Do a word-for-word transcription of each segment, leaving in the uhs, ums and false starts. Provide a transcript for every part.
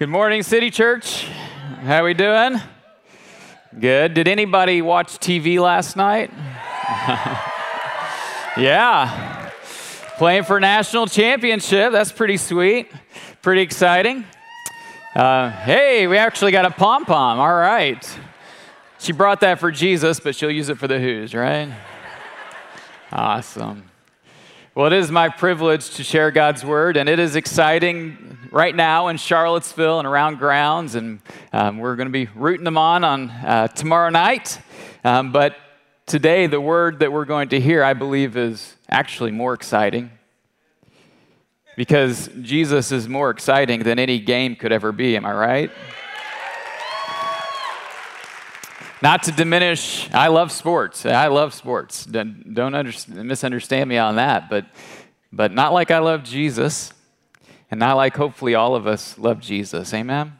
Good morning, City Church. How we doing? Good. Did anybody watch T V last night? Yeah. Playing for national championship. That's pretty sweet. Pretty exciting. Uh, hey, we actually got a pom-pom. All right. She brought that for Jesus, but she'll use it for the Who's, right? Awesome. Well, it is my privilege to share God's word, and it is exciting right now in Charlottesville and around grounds, and um, we're going to be rooting them on on uh, tomorrow night. Um, but today, the word that we're going to hear, I believe, is actually more exciting because Jesus is more exciting than any game could ever be. Am I right? Not to diminish, I love sports. I love sports. Don't, don't under, misunderstand me on that, but, but not like I love Jesus, and not like hopefully all of us love Jesus. Amen?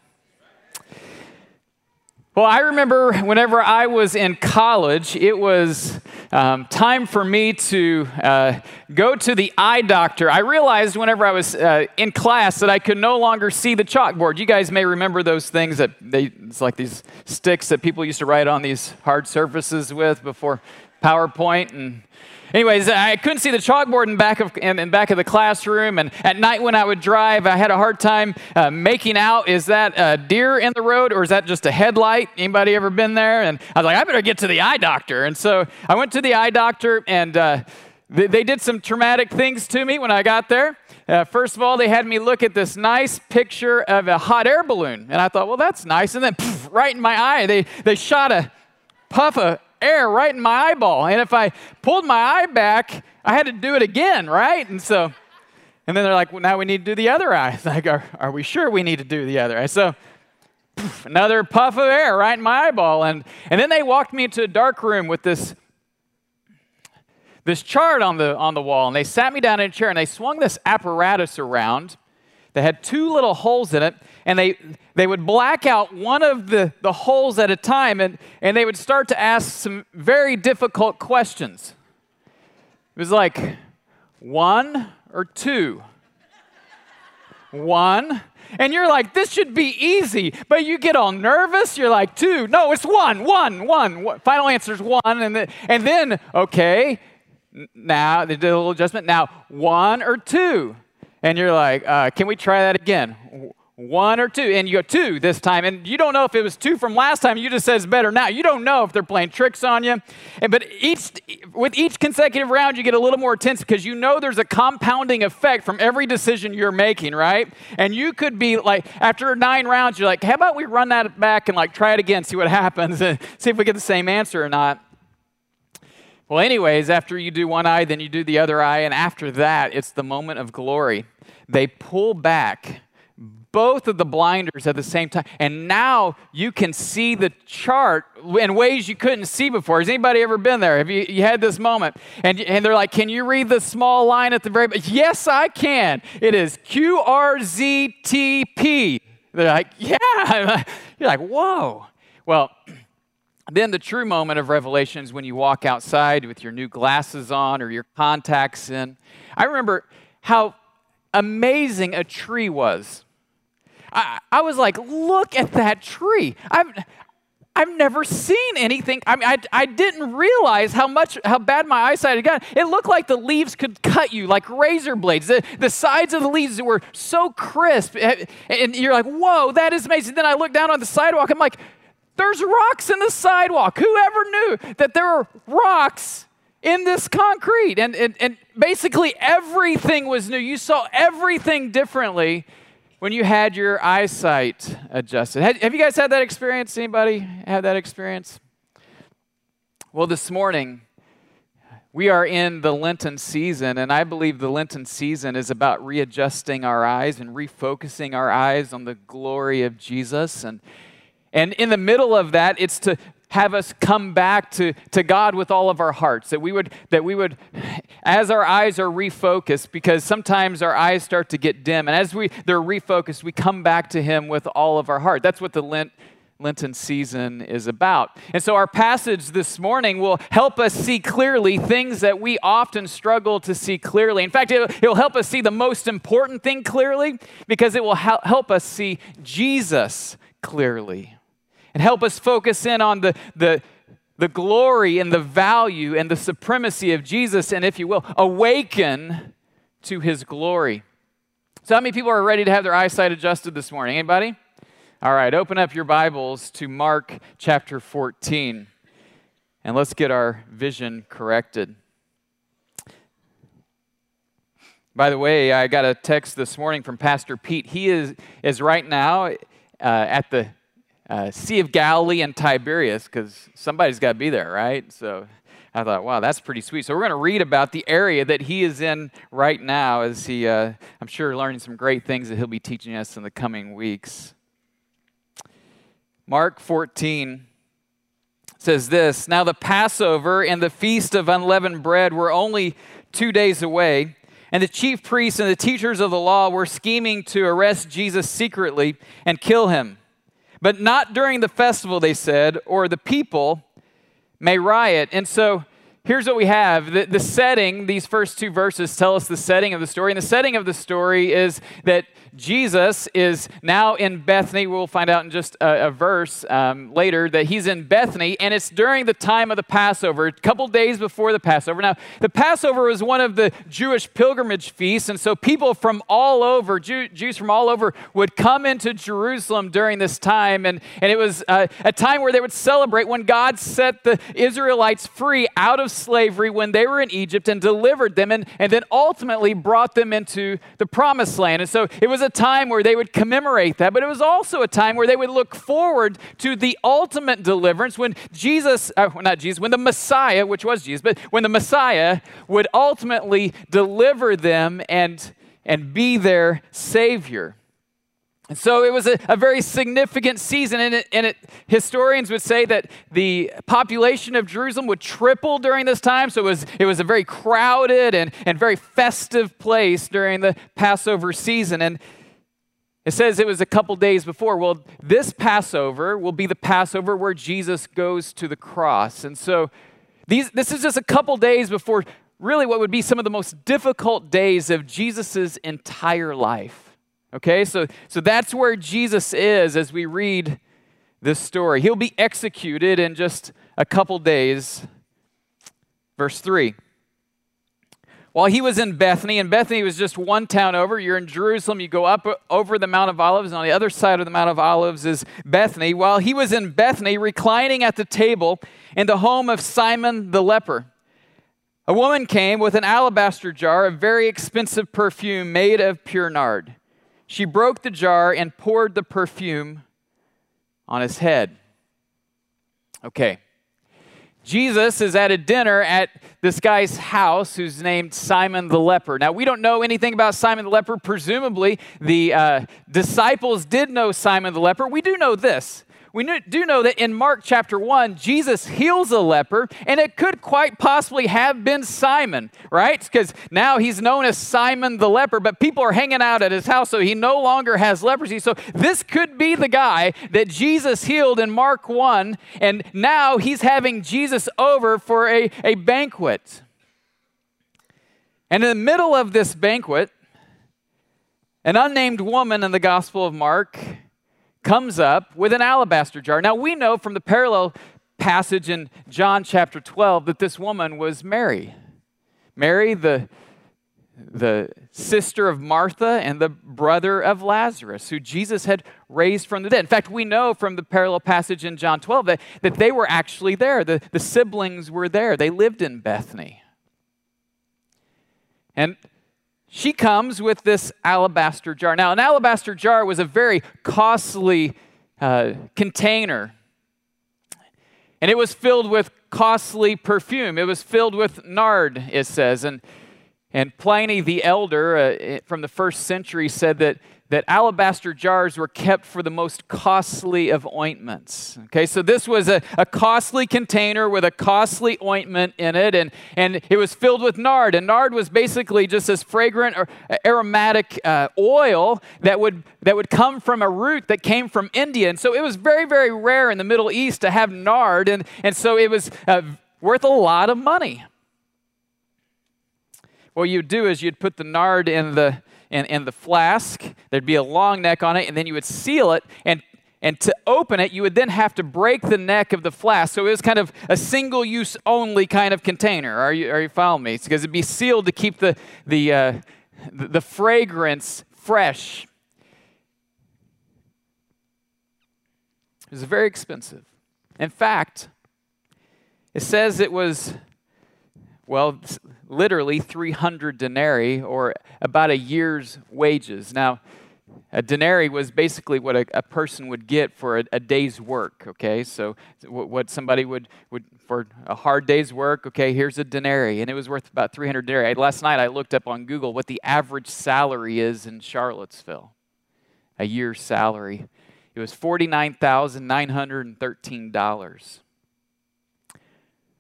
Well, I remember whenever I was in college, it was um, time for me to uh, go to the eye doctor. I realized whenever I was uh, in class that I could no longer see the chalkboard. You guys may remember those things that they, it's like these sticks that people used to write on these hard surfaces with before PowerPoint. And anyways, I couldn't see the chalkboard in back of in, in back of the classroom, and at night when I would drive, I had a hard time uh, making out, is that a deer in the road or is that just a headlight? Anybody ever been there? And I was like, I better get to the eye doctor. And so I went to the eye doctor, and uh, they, they did some traumatic things to me when I got there. Uh, first of all, they had me look at this nice picture of a hot air balloon, and I thought, well, that's nice. And then poof, right in my eye, they they shot a puff of air right in my eyeball. And if I pulled my eye back, I had to do it again, right? And so, and then they're like, well, now we need to do the other eye. It's like, are, are we sure we need to do the other eye? So poof, another puff of air right in my eyeball. And, and then they walked me into a dark room with this, this chart on the, on the wall. And they sat me down in a chair, and they swung this apparatus around that had two little holes in it, and they they would black out one of the, the holes at a time, and, and they would start to ask some very difficult questions. It was like, one or two? One. And you're like, this should be easy, but you get all nervous. You're like, two. No, it's one, one, one. one. Final answer's one, and, the, and then, okay, now, they did a little adjustment. Now, one or two? And you're like, uh, can we try that again? One or two? And you go two this time. And you don't know if it was two from last time. You just said it's better now. You don't know if they're playing tricks on you. And but each with each consecutive round, you get a little more tense because you know there's a compounding effect from every decision you're making, right? And you could be like, after nine rounds, you're like, how about we run that back and like try it again, see what happens, and see if we get the same answer or not. Well, anyways, after you do one eye, then you do the other eye, and after that, it's the moment of glory. They pull back both of the blinders at the same time, and now you can see the chart in ways you couldn't see before. Has anybody ever been there? Have you, you had this moment? And, and they're like, can you read the small line at the very bottom? Yes, I can. It is Q R Z T P. They're like, yeah. You're like, whoa. Well, then the true moment of revelation is when you walk outside with your new glasses on or your contacts in. I remember how amazing a tree was. I, I was like, look at that tree. I've, I've never seen anything. I mean, I, I didn't realize how much, how bad my eyesight had gotten. It looked like the leaves could cut you like razor blades. The, the sides of the leaves were so crisp. And you're like, whoa, that is amazing. Then I look down on the sidewalk. I'm like, there's rocks in the sidewalk. Whoever knew that there were rocks in this concrete? And, and, and basically everything was new. You saw everything differently when you had your eyesight adjusted. Have, have you guys had that experience? Anybody had that experience? Well, this morning, we are in the Lenten season, and I believe the Lenten season is about readjusting our eyes and refocusing our eyes on the glory of Jesus. And And in the middle of that, it's to have us come back to, to God with all of our hearts, that we would, that we would, as our eyes are refocused, because sometimes our eyes start to get dim, and as we they're refocused, we come back to him with all of our heart. That's what the Lent Lenten season is about. And so our passage this morning will help us see clearly things that we often struggle to see clearly. In fact, it will help us see the most important thing clearly, because it will help us see Jesus clearly and help us focus in on the, the, the glory and the value and the supremacy of Jesus, and if you will, awaken to his glory. So how many people are ready to have their eyesight adjusted this morning? Anybody? All right, open up your Bibles to Mark chapter fourteen, and let's get our vision corrected. By the way, I got a text this morning from Pastor Pete. He is, is right now uh, at the uh, Sea of Galilee in Tiberias, because somebody's got to be there, right? So I thought, wow, that's pretty sweet. So we're going to read about the area that he is in right now as he, uh, I'm sure, learning some great things that he'll be teaching us in the coming weeks. Mark fourteen says this, "Now the Passover and the Feast of Unleavened Bread were only two days away, and the chief priests and the teachers of the law were scheming to arrest Jesus secretly and kill him. But not during the festival, they said, or the people may riot." And so here's what we have. The, the setting, these first two verses tell us the setting of the story, and the setting of the story is that Jesus is now in Bethany. We'll find out in just a, a verse um, later that he's in Bethany, and it's during the time of the Passover, a couple days before the Passover. Now, the Passover was one of the Jewish pilgrimage feasts, and so people from all over, Jew, Jews from all over, would come into Jerusalem during this time, and, and it was uh, a time where they would celebrate when God set the Israelites free out of slavery when they were in Egypt and delivered them, and, and then ultimately brought them into the Promised Land. And so it was a time where they would commemorate that, but it was also a time where they would look forward to the ultimate deliverance when Jesus, uh, not Jesus, when the Messiah, which was Jesus, but when the Messiah would ultimately deliver them and, and be their Savior. And so it was a, a very significant season, and, it, and it, historians would say that the population of Jerusalem would triple during this time, so it was, it was a very crowded and, and very festive place during the Passover season. And it says it was a couple days before. Well, this Passover will be the Passover where Jesus goes to the cross. And so these, this is just a couple days before really what would be some of the most difficult days of Jesus' entire life. Okay, so, so that's where Jesus is as we read this story. He'll be executed in just a couple days. Verse three. While he was in Bethany, and Bethany was just one town over. You're in Jerusalem, you go up over the Mount of Olives, and on the other side of the Mount of Olives is Bethany. While he was in Bethany, reclining at the table in the home of Simon the leper, a woman came with an alabaster jar of very expensive perfume made of pure nard. She broke the jar and poured the perfume on his head. Okay. Jesus is at a dinner at this guy's house who's named Simon the leper. Now, we don't know anything about Simon the leper. Presumably, the uh, disciples did know Simon the leper. We do know this. We do know that in Mark chapter one, Jesus heals a leper, and it could quite possibly have been Simon, right? Because now he's known as Simon the leper, but people are hanging out at his house, so he no longer has leprosy. So this could be the guy that Jesus healed in Mark one, and now he's having Jesus over for a, a banquet. And in the middle of this banquet, an unnamed woman in the Gospel of Mark comes up with an alabaster jar. Now, we know from the parallel passage in John chapter twelve that this woman was Mary. Mary, the, the sister of Martha and the brother of Lazarus, who Jesus had raised from the dead. In fact, we know from the parallel passage in John twelve that, that they were actually there. The, the siblings were there. They lived in Bethany. And she comes with this alabaster jar. Now, an alabaster jar was a very costly uh, container, and it was filled with costly perfume. It was filled with nard, it says, and And Pliny the Elder uh, from the first century said that, that alabaster jars were kept for the most costly of ointments. Okay, so this was a, a costly container with a costly ointment in it, and, and it was filled with nard. And nard was basically just this fragrant or aromatic uh, oil that would, that would come from a root that came from India. And so it was very, very rare in the Middle East to have nard, and, and so it was uh, worth a lot of money. What you'd do is you'd put the nard in the in, in the flask. There'd be a long neck on it, and then you would seal it. And and to open it, you would then have to break the neck of the flask. So it was kind of a single-use only kind of container. Are you are you following me? It's because it'd be sealed to keep the the uh, the, the fragrance fresh. It was very expensive. In fact, it says it was. Well, literally three hundred denarii, or about a year's wages. Now, a denarii was basically what a, a person would get for a, a day's work, okay? So w- what somebody would, would, for a hard day's work, okay, here's a denarii, and it was worth about three hundred denarii. Last night I looked up on Google what the average salary is in Charlottesville, a year's salary. It was forty-nine thousand nine hundred thirteen dollars.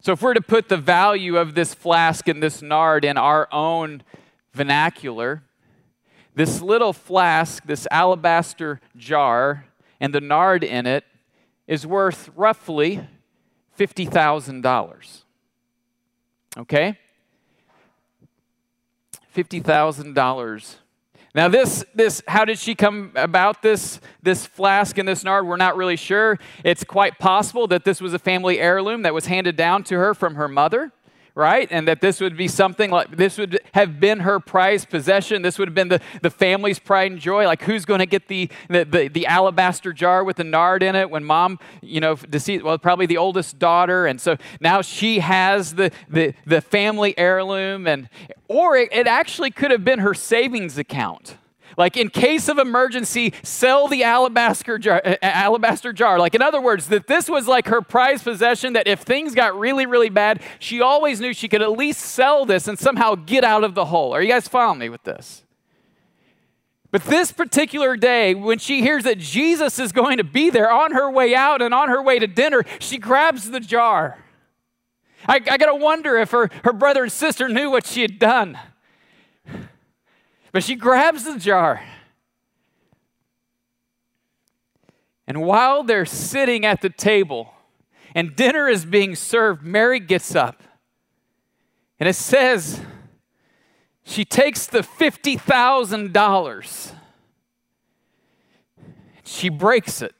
So if we're to put the value of this flask and this nard in our own vernacular, this little flask, this alabaster jar, and the nard in it is worth roughly fifty thousand dollars. Okay? fifty thousand dollars. Now this, this, how did she come about this, this flask and this nard? We're not really sure. It's quite possible that this was a family heirloom that was handed down to her from her mother, right? And that this would be something like, this would have been her prized possession. This would have been the, the family's pride and joy. Like, who's going to get the, the, the, the alabaster jar with the nard in it when mom, you know, deceased? Well, probably the oldest daughter. And so now she has the, the, the family heirloom. And or it, it actually could have been her savings account. Like, in case of emergency, sell the alabaster jar, uh, alabaster jar. Like, in other words, that this was like her prized possession, that if things got really, really bad, she always knew she could at least sell this and somehow get out of the hole. Are you guys following me with this? But this particular day, when she hears that Jesus is going to be there on her way out and on her way to dinner, she grabs the jar. I, I got to wonder if her, her brother and sister knew what she had done. But she grabs the jar. And while they're sitting at the table and dinner is being served, Mary gets up. And it says she takes the fifty thousand dollars. She breaks it.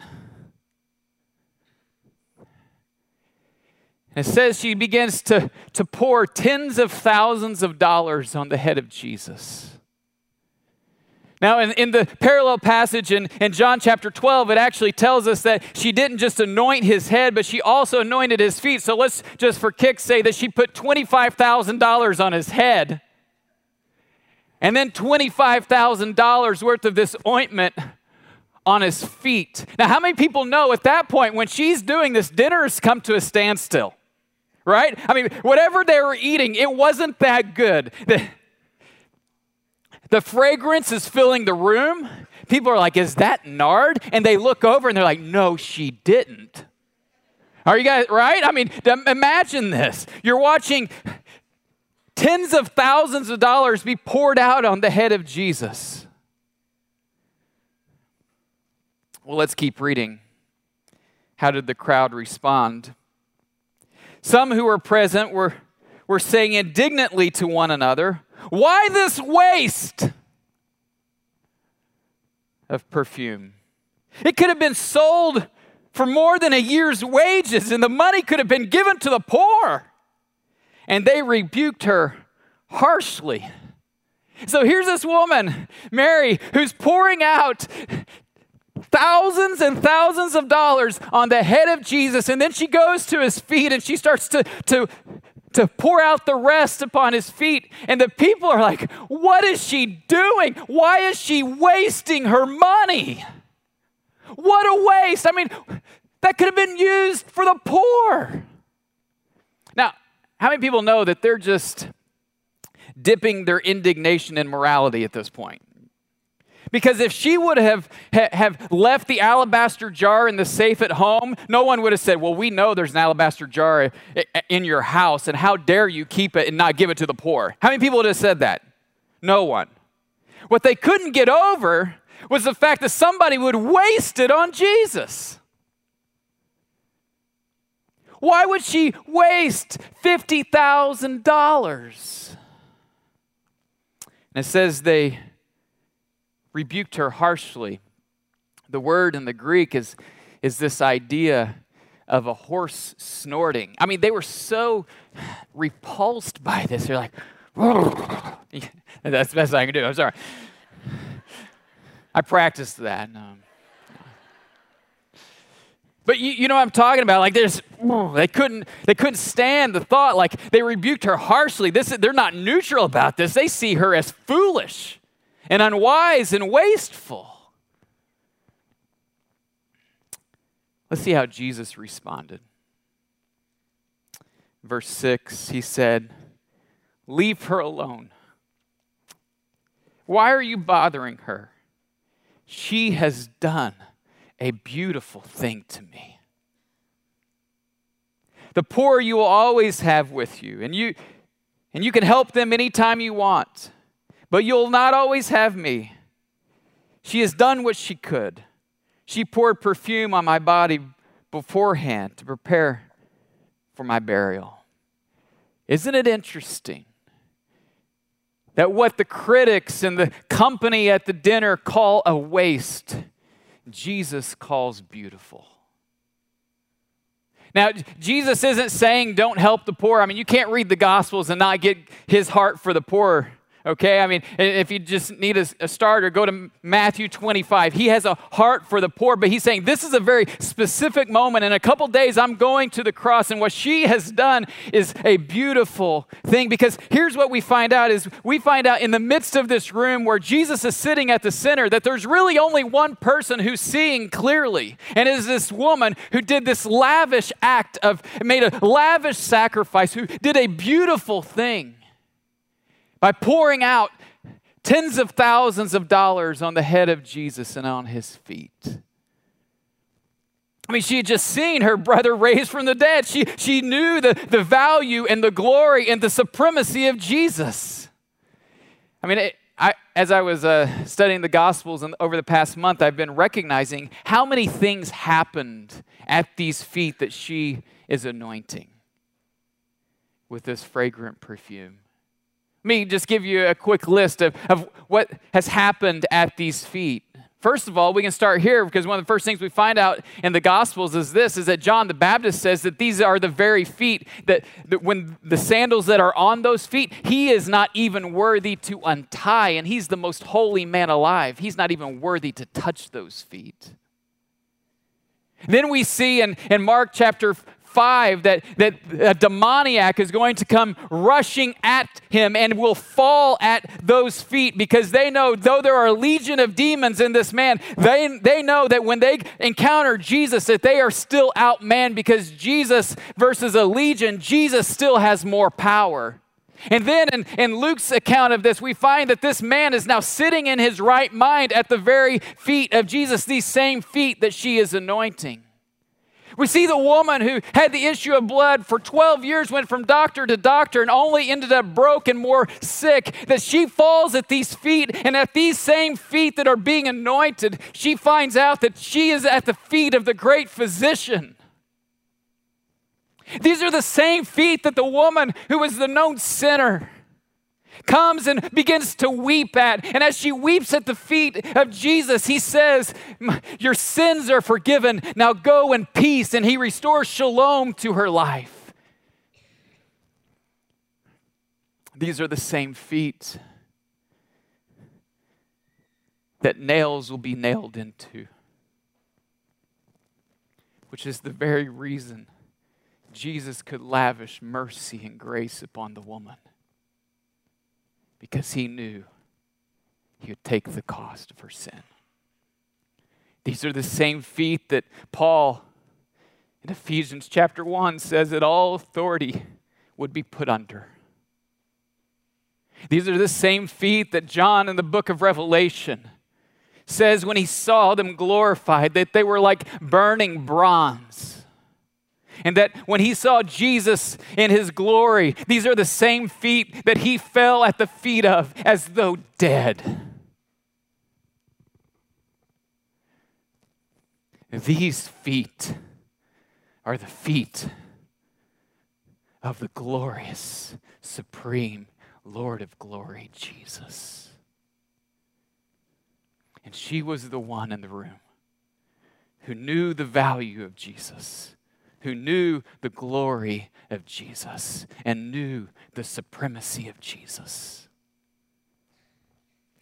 And it says she begins to, to pour tens of thousands of dollars on the head of Jesus. Now, in, in the parallel passage in, in John chapter twelve, it actually tells us that she didn't just anoint his head, but she also anointed his feet. So let's just for kicks say that she put twenty-five thousand dollars on his head and then twenty-five thousand dollars worth of this ointment on his feet. Now, how many people know at that point when she's doing this, dinner has come to a standstill, right? I mean, whatever they were eating, it wasn't that good. The, The fragrance is filling the room. People are like, is that nard? And they look over and they're like, no, she didn't. Are you guys, right? I mean, imagine this. You're watching tens of thousands of dollars be poured out on the head of Jesus. Well, let's keep reading. How did the crowd respond? Some who were present were, were saying indignantly to one another, why this waste of perfume? It could have been sold for more than a year's wages, and the money could have been given to the poor. And they rebuked her harshly. So here's this woman, Mary, who's pouring out thousands and thousands of dollars on the head of Jesus, and then she goes to his feet and she starts to... to to pour out the rest upon his feet. And the people are like, what is she doing? Why is she wasting her money? What a waste. I mean, that could have been used for the poor. Now, how many people know that they're just, dipping their indignation in morality at this point. Because if she would have, ha, have left the alabaster jar in the safe at home, no one would have said, well, we know there's an alabaster jar in your house, and how dare you keep it and not give it to the poor? How many people would have said that? No one. What they couldn't get over was the fact that somebody would waste it on Jesus. Why would she waste fifty thousand dollars? And it says they rebuked her harshly. The word in the Greek is, is this idea of a horse snorting. I mean, they were so repulsed by this. They're like, that's the best I can do. I'm sorry. I practiced that. No. But you, you know what I'm talking about? Like there's, they couldn't, they couldn't stand the thought. Like they rebuked her harshly. This, they're not neutral about this. They see her as foolish and unwise and wasteful. Let's see how Jesus responded. Verse six, he said, "Leave her alone. Why are you bothering her? She has done a beautiful thing to me. The poor you will always have with you, and you, and you can help them anytime you want. But you'll not always have me. She has done what she could. She poured perfume on my body beforehand to prepare for my burial." Isn't it interesting that what the critics and the company at the dinner call a waste, Jesus calls beautiful? Now, Jesus isn't saying don't help the poor. I mean, you can't read the Gospels and not get his heart for the poor. Okay, I mean, if you just need a, a starter, go to Matthew twenty-five. He has a heart for the poor, but he's saying this is a very specific moment. In a couple days, I'm going to the cross, and what she has done is a beautiful thing, because here's what we find out is we find out in the midst of this room where Jesus is sitting at the center that there's really only one person who's seeing clearly, and it is this woman who did this lavish act of, made a lavish sacrifice, who did a beautiful thing by pouring out tens of thousands of dollars on the head of Jesus and on his feet. I mean, she had just seen her brother raised from the dead. She, she knew the, the value and the glory and the supremacy of Jesus. I mean, it, I, as I was uh, studying the Gospels and over the past month, I've been recognizing how many things happened at these feet that she is anointing with this fragrant perfume. Let me just give you a quick list of, of what has happened at these feet. First of all, we can start here, because one of the first things we find out in the Gospels is this, is that John the Baptist says that these are the very feet, that, that when the sandals that are on those feet, he is not even worthy to untie, and he's the most holy man alive. He's not even worthy to touch those feet. Then we see in, in Mark chapter five, that, that a demoniac is going to come rushing at him and will fall at those feet, because they know, though there are a legion of demons in this man, they, they know that when they encounter Jesus, that they are still outmanned, because Jesus versus a legion, Jesus still has more power. And then in, in Luke's account of this, we find that this man is now sitting in his right mind at the very feet of Jesus, these same feet that she is anointing. We see the woman who had the issue of blood for twelve years, went from doctor to doctor, and only ended up broke and more sick, that she falls at these feet, and at these same feet that are being anointed, she finds out that she is at the feet of the great physician. These are the same feet that the woman who was the known sinner comes and begins to weep at. And as she weeps at the feet of Jesus, he says, "Your sins are forgiven. Now go in peace." And he restores shalom to her life. These are the same feet that nails will be nailed into, which is the very reason Jesus could lavish mercy and grace upon the woman, because he knew he would take the cost of her sin. These are the same feet that Paul in Ephesians chapter one says that all authority would be put under. These are the same feet that John in the book of Revelation says when he saw them glorified, that they were like burning bronze. And that when he saw Jesus in his glory, these are the same feet that he fell at the feet of as though dead. These feet are the feet of the glorious, supreme Lord of glory, Jesus. And she was the one in the room who knew the value of Jesus, who knew the glory of Jesus, and knew the supremacy of Jesus.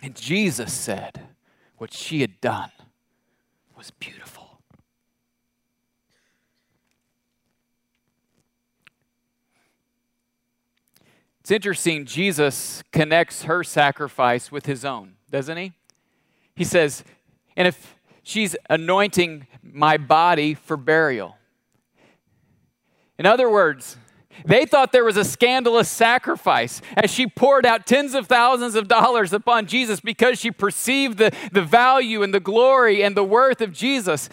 And Jesus said what she had done was beautiful. It's interesting, Jesus connects her sacrifice with his own, doesn't he? He says, and if she's anointing my body for burial. In other words, they thought there was a scandalous sacrifice as she poured out tens of thousands of dollars upon Jesus because she perceived the, the value and the glory and the worth of Jesus.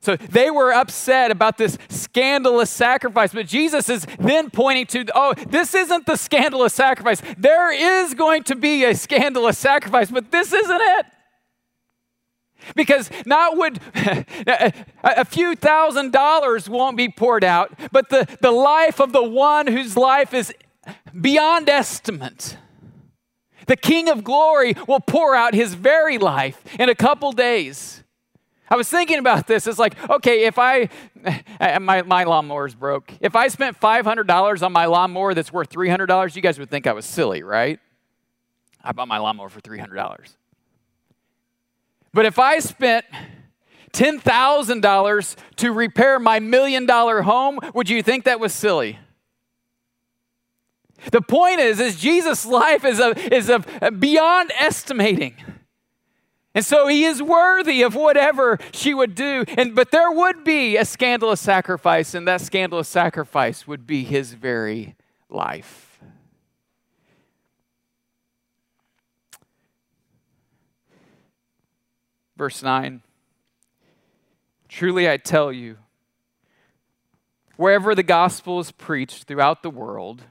So they were upset about this scandalous sacrifice, but Jesus is then pointing to, oh, this isn't the scandalous sacrifice. There is going to be a scandalous sacrifice, but this isn't it. Because not would, a few thousand dollars won't be poured out, but the, the life of the one whose life is beyond estimate. The King of Glory will pour out his very life in a couple days. I was thinking about this. It's like, okay, if I, my, my lawnmower's broke. If I spent five hundred dollars on my lawnmower that's worth three hundred dollars, you guys would think I was silly, right? I bought my lawnmower for three hundred dollars. But if I spent ten thousand dollars to repair my million-dollar home, would you think that was silly? The point is, is Jesus' life is of, is of beyond estimating. And so he is worthy of whatever she would do. And, but there would be a scandalous sacrifice, and that scandalous sacrifice would be his very life. Verse nine, truly I tell you, wherever the gospel is preached throughout the world,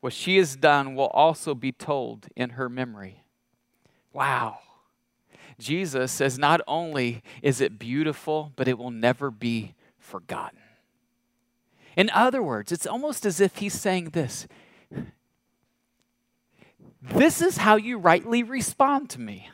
what she has done will also be told in her memory. Wow. Jesus says not only is it beautiful, but it will never be forgotten. In other words, it's almost as if he's saying this. This is how you rightly respond to me.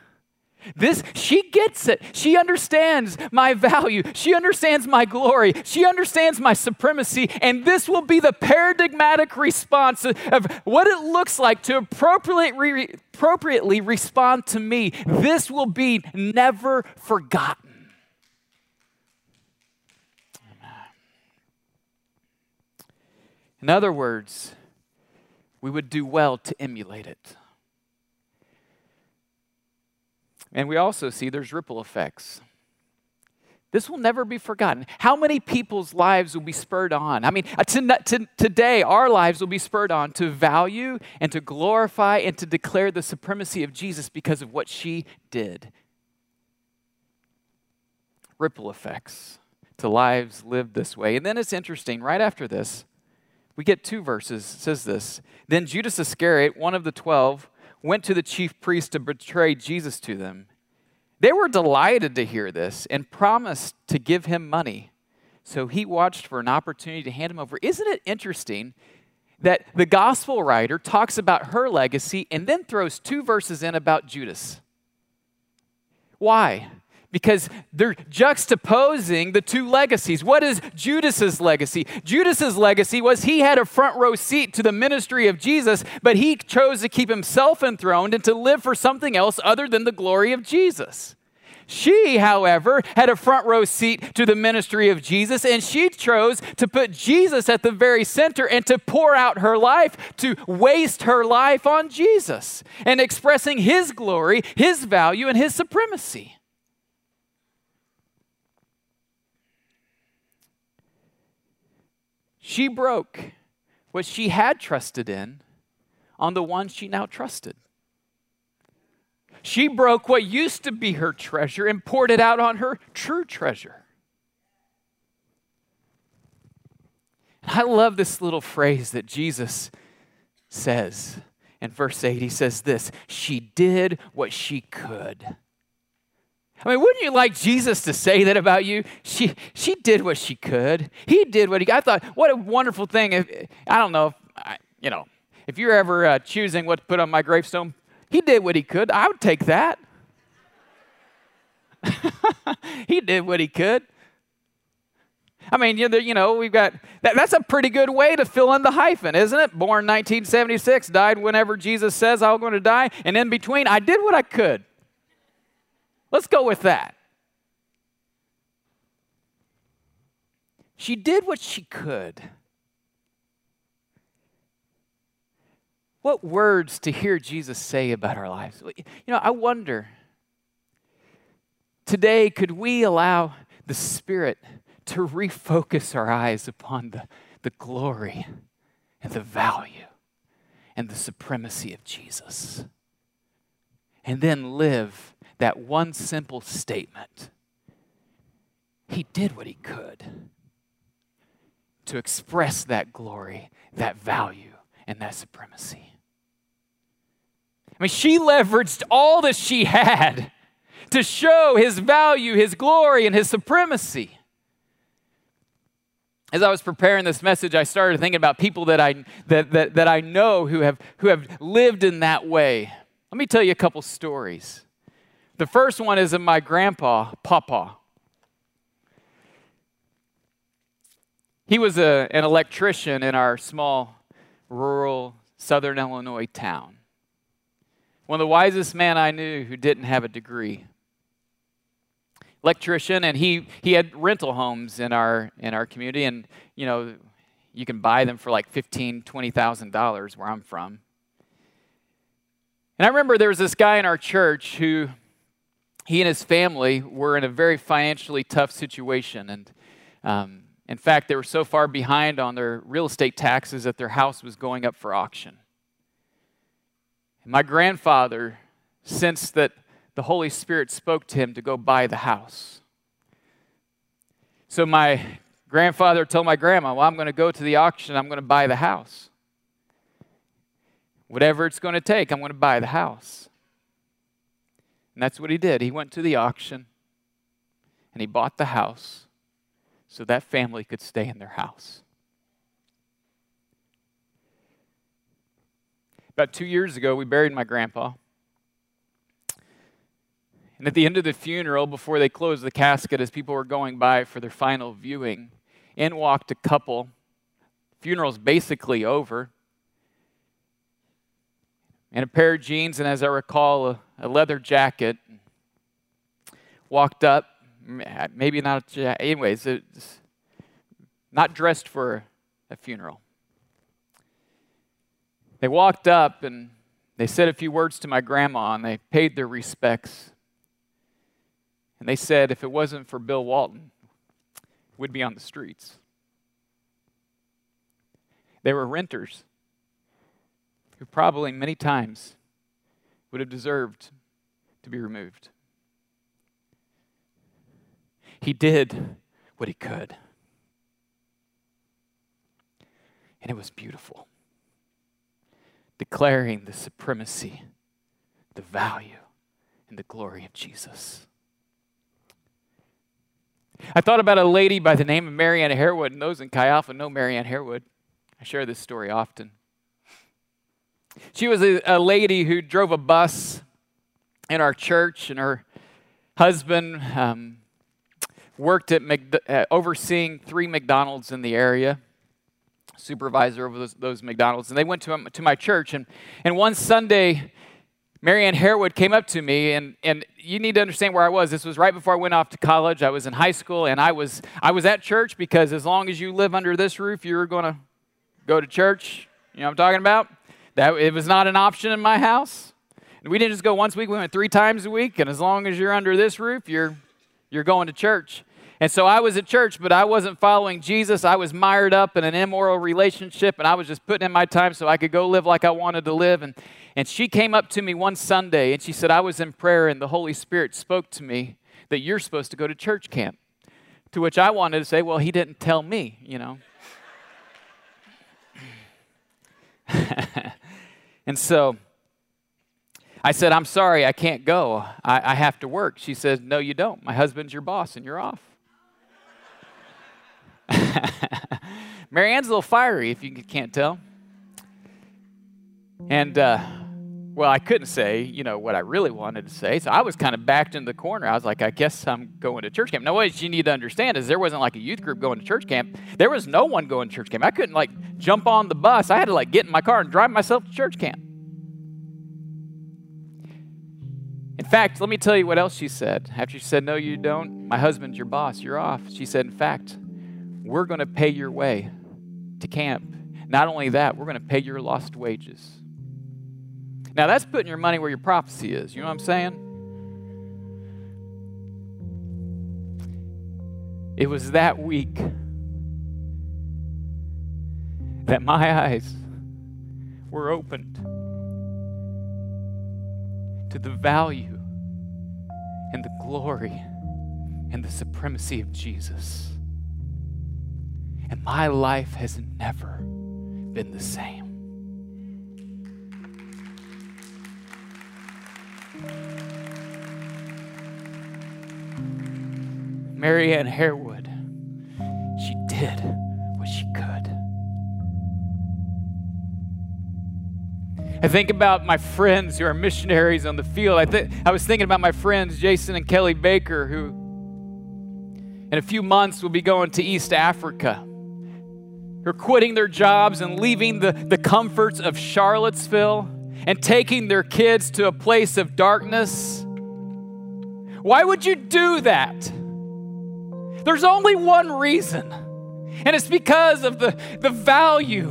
This, she gets it. She understands my value. She understands my glory. She understands my supremacy. And this will be the paradigmatic response of what it looks like to appropriately, appropriately respond to me. This will be never forgotten. In other words, we would do well to emulate it. And we also see there's ripple effects. This will never be forgotten. How many people's lives will be spurred on? I mean, to, to, today, our lives will be spurred on to value and to glorify and to declare the supremacy of Jesus because of what she did. Ripple effects to lives lived this way. And then it's interesting, right after this, we get two verses. It says this, then Judas Iscariot, one of the twelve, went to the chief priest to betray Jesus to them. They were delighted to hear this and promised to give him money. So he watched for an opportunity to hand him over. Isn't it interesting that the gospel writer talks about her legacy and then throws two verses in about Judas? Why? Because they're juxtaposing the two legacies. What is Judas's legacy? Judas's legacy was he had a front row seat to the ministry of Jesus, but he chose to keep himself enthroned and to live for something else other than the glory of Jesus. She, however, had a front row seat to the ministry of Jesus, and she chose to put Jesus at the very center and to pour out her life, to waste her life on Jesus and expressing his glory, his value, and his supremacy. She broke what she had trusted in on the one she now trusted. She broke what used to be her treasure and poured it out on her true treasure. I love this little phrase that Jesus says in verse eight. He says this, she did what she could. I mean, wouldn't you like Jesus to say that about you? She she did what she could. He did what he could. I thought, what a wonderful thing. If, I don't know, if I, you know, if you're ever uh, choosing what to put on my gravestone, he did what he could. I would take that. He did what he could. I mean, you know, we've got, that, that's a pretty good way to fill in the hyphen, isn't it? Born nineteen seventy-six, died whenever Jesus says I'm going to die, and in between, I did what I could. Let's go with that. She did what she could. What words to hear Jesus say about our lives. You know, I wonder, today, could we allow the Spirit to refocus our eyes upon the, the glory and the value and the supremacy of Jesus. And then live that one simple statement. He did what he could to express that glory, that value, and that supremacy. I mean, she leveraged all that she had to show his value, his glory, and his supremacy. As I was preparing this message, I started thinking about people that I that, that, that I know who have who have lived in that way. Let me tell you a couple stories. The first one is of my grandpa, Papa. He was a, an electrician in our small, rural, southern Illinois town. One of the wisest men I knew who didn't have a degree. Electrician, and he he had rental homes in our in our community, and you know you can buy them for like fifteen, twenty thousand dollars where I'm from. And I remember there was this guy in our church who he and his family were in a very financially tough situation, and um, in fact they were so far behind on their real estate taxes that their house was going up for auction. And my grandfather sensed that the Holy Spirit spoke to him to go buy the house. So my grandfather told my grandma, well, I'm going to go to the auction. I'm going to buy the house. Whatever it's going to take, I'm going to buy the house. And that's what he did. He went to the auction, and he bought the house so that family could stay in their house. About two years ago, we buried my grandpa. And at the end of the funeral, before they closed the casket, as people were going by for their final viewing, in walked a couple. Funeral's basically over. And a pair of jeans, and as I recall, a, a leather jacket. Walked up, maybe not, a, anyways, it's not dressed for a funeral. They walked up, and they said a few words to my grandma, and they paid their respects. And they said, if it wasn't for Bill Walton, we'd be on the streets. They were renters who probably many times would have deserved to be removed. He did what he could. And it was beautiful. Declaring the supremacy, the value, and the glory of Jesus. I thought about a lady by the name of Mary Ann Harwood, and those in Chi Alpha know Mary Ann Harwood. I share this story often. She was a, a lady who drove a bus in our church, and her husband um, worked at Mc, uh, overseeing three McDonald's in the area, supervisor over those, those McDonald's. And they went to, um, to my church, and, and one Sunday, Mary Ann Harwood came up to me, and, and you need to understand where I was. This was right before I went off to college. I was in high school, and I was I was at church because as long as you live under this roof, you're going to go to church. You know what I'm talking about? That it was not an option in my house. And we didn't just go once a week. We went three times a week, and as long as you're under this roof, you're you're going to church. And so I was at church, but I wasn't following Jesus. I was mired up in an immoral relationship, and I was just putting in my time so I could go live like I wanted to live. And, and she came up to me one Sunday, and she said, I was in prayer, and the Holy Spirit spoke to me that you're supposed to go to church camp. To which I wanted to say, well, he didn't tell me, you know. And so I said, I'm sorry, I can't go. I, I have to work. She says, no, you don't. My husband's your boss, and you're off. Mary Ann's a little fiery, if you can't tell. And, uh, well, I couldn't say, you know, what I really wanted to say, so I was kind of backed into the corner. I was like, I guess I'm going to church camp. Now, what you need to understand is there wasn't like a youth group going to church camp. There was no one going to church camp. I couldn't, like, jump on the bus. I had to, like, get in my car and drive myself to church camp. In fact, let me tell you what else she said. After she said, no, you don't, my husband's your boss, you're off. She said, in fact, we're going to pay your way to camp. Not only that, we're going to pay your lost wages. Now, that's putting your money where your prophecy is. You know what I'm saying? It was that week that my eyes were opened to the value and the glory and the supremacy of Jesus. And my life has never been the same. Mary Ann Harwood, she did what she could. I think about my friends who are missionaries on the field. I, th- I was thinking about my friends, Jason and Kelly Baker, who in a few months will be going to East Africa. They're quitting their jobs and leaving the, the comforts of Charlottesville and taking their kids to a place of darkness. Why would you do that? There's only one reason, and it's because of the, the value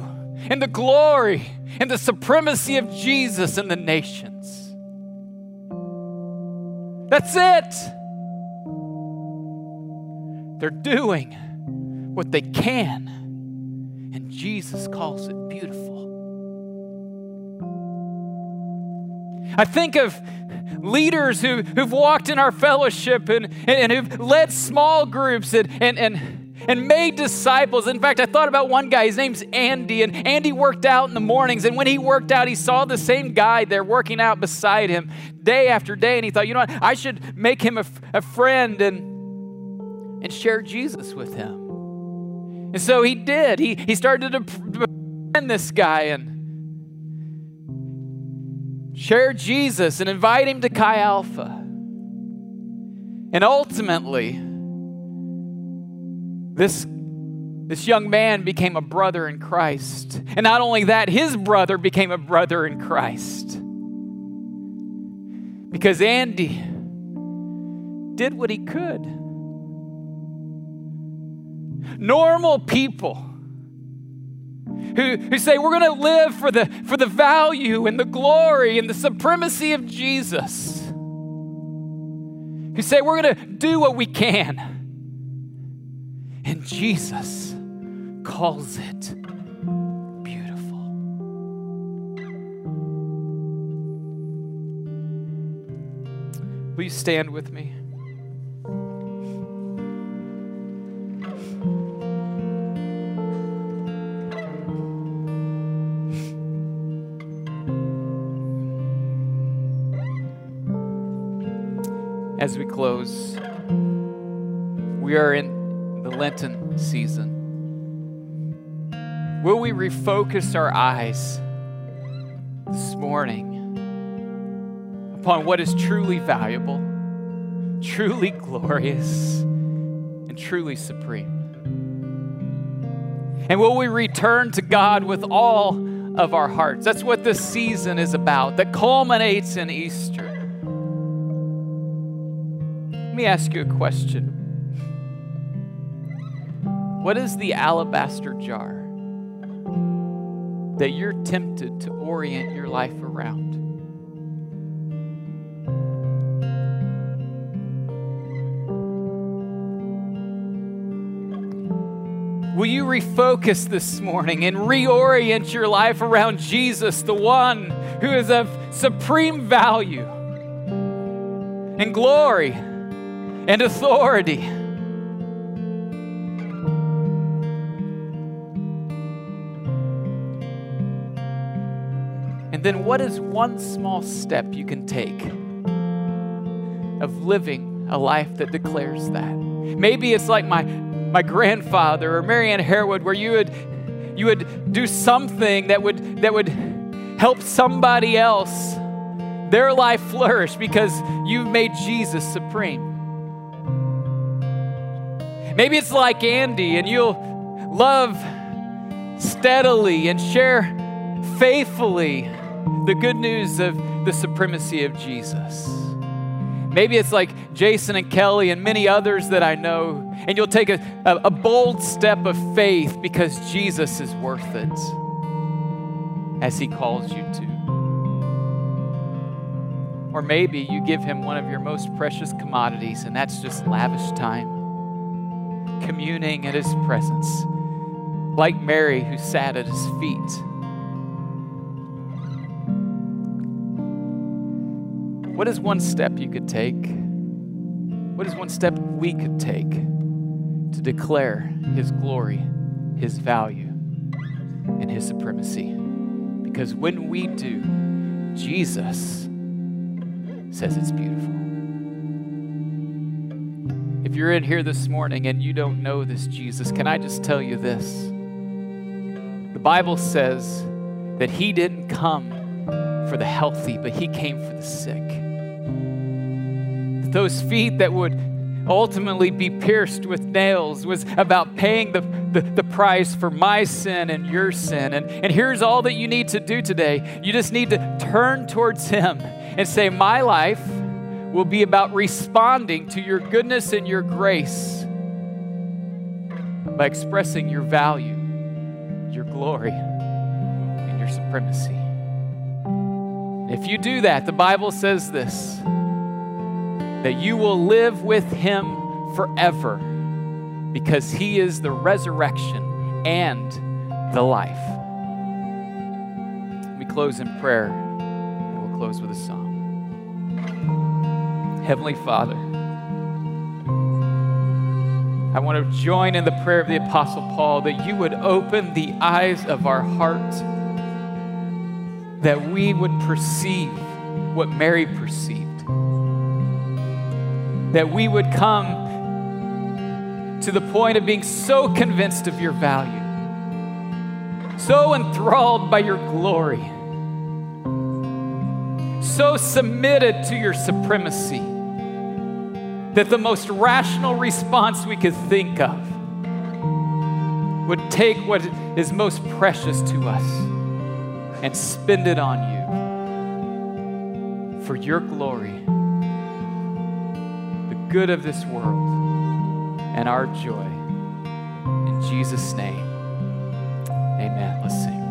and the glory and the supremacy of Jesus in the nations. That's it. They're doing what they can. And Jesus calls it beautiful. I think of leaders who, who've walked in our fellowship and, and, and who've led small groups and, and, and, and made disciples. In fact, I thought about one guy. His name's Andy. And Andy worked out in the mornings. And when he worked out, he saw the same guy there working out beside him day after day. And he thought, you know what? I should make him a, a friend and, and share Jesus with him. And so he did. He, he started to befriend this guy and share Jesus and invite him to Chi Alpha. And ultimately, this, this young man became a brother in Christ. And not only that, his brother became a brother in Christ. Because Andy did what he could. Normal people who, who say we're going to live for the, for the value and the glory and the supremacy of Jesus. Who say we're going to do what we can. And Jesus calls it beautiful. Will you stand with me? As we close, we are in the Lenten season. Will we refocus our eyes this morning upon what is truly valuable, truly glorious, and truly supreme? And will we return to God with all of our hearts? That's what this season is about, that culminates in Easter. Let me ask you a question. What is the alabaster jar that you're tempted to orient your life around? Will you refocus this morning and reorient your life around Jesus, the one who is of supreme value and glory and authority? And then what is one small step you can take of living a life that declares that? Maybe it's like my my grandfather or Mary Ann Harwood, where you would you would do something that would that would help somebody else, their life flourish, because you've made Jesus supreme. Maybe it's like Andy, and you'll love steadily and share faithfully the good news of the supremacy of Jesus. Maybe it's like Jason and Kelly and many others that I know, and you'll take a, a, a bold step of faith because Jesus is worth it, as he calls you to. Or maybe you give him one of your most precious commodities, and that's just lavish time, communing at his presence, like Mary who sat at his feet. What is one step you could take? What is one step we could take to declare his glory, his value, and his supremacy? Because when we do, Jesus says it's beautiful. If you're in here this morning and you don't know this Jesus, can I just tell you this? The Bible says that he didn't come for the healthy, but he came for the sick. Those feet that would ultimately be pierced with nails was about paying the, the, the price for my sin and your sin. And, and here's all that you need to do today. You just need to turn towards him and say, my life will be about responding to your goodness and your grace by expressing your value, your glory, and your supremacy. And if you do that, the Bible says this, that you will live with him forever, because he is the resurrection and the life. We close in prayer, and we'll close with a song. Heavenly Father, I want to join in the prayer of the Apostle Paul, that you would open the eyes of our heart, that we would perceive what Mary perceived, that we would come to the point of being so convinced of your value, so enthralled by your glory, so submitted to your supremacy, that the most rational response we could think of would take what is most precious to us and spend it on you for your glory, good of this world, and our joy. In Jesus' name, amen. Let's sing.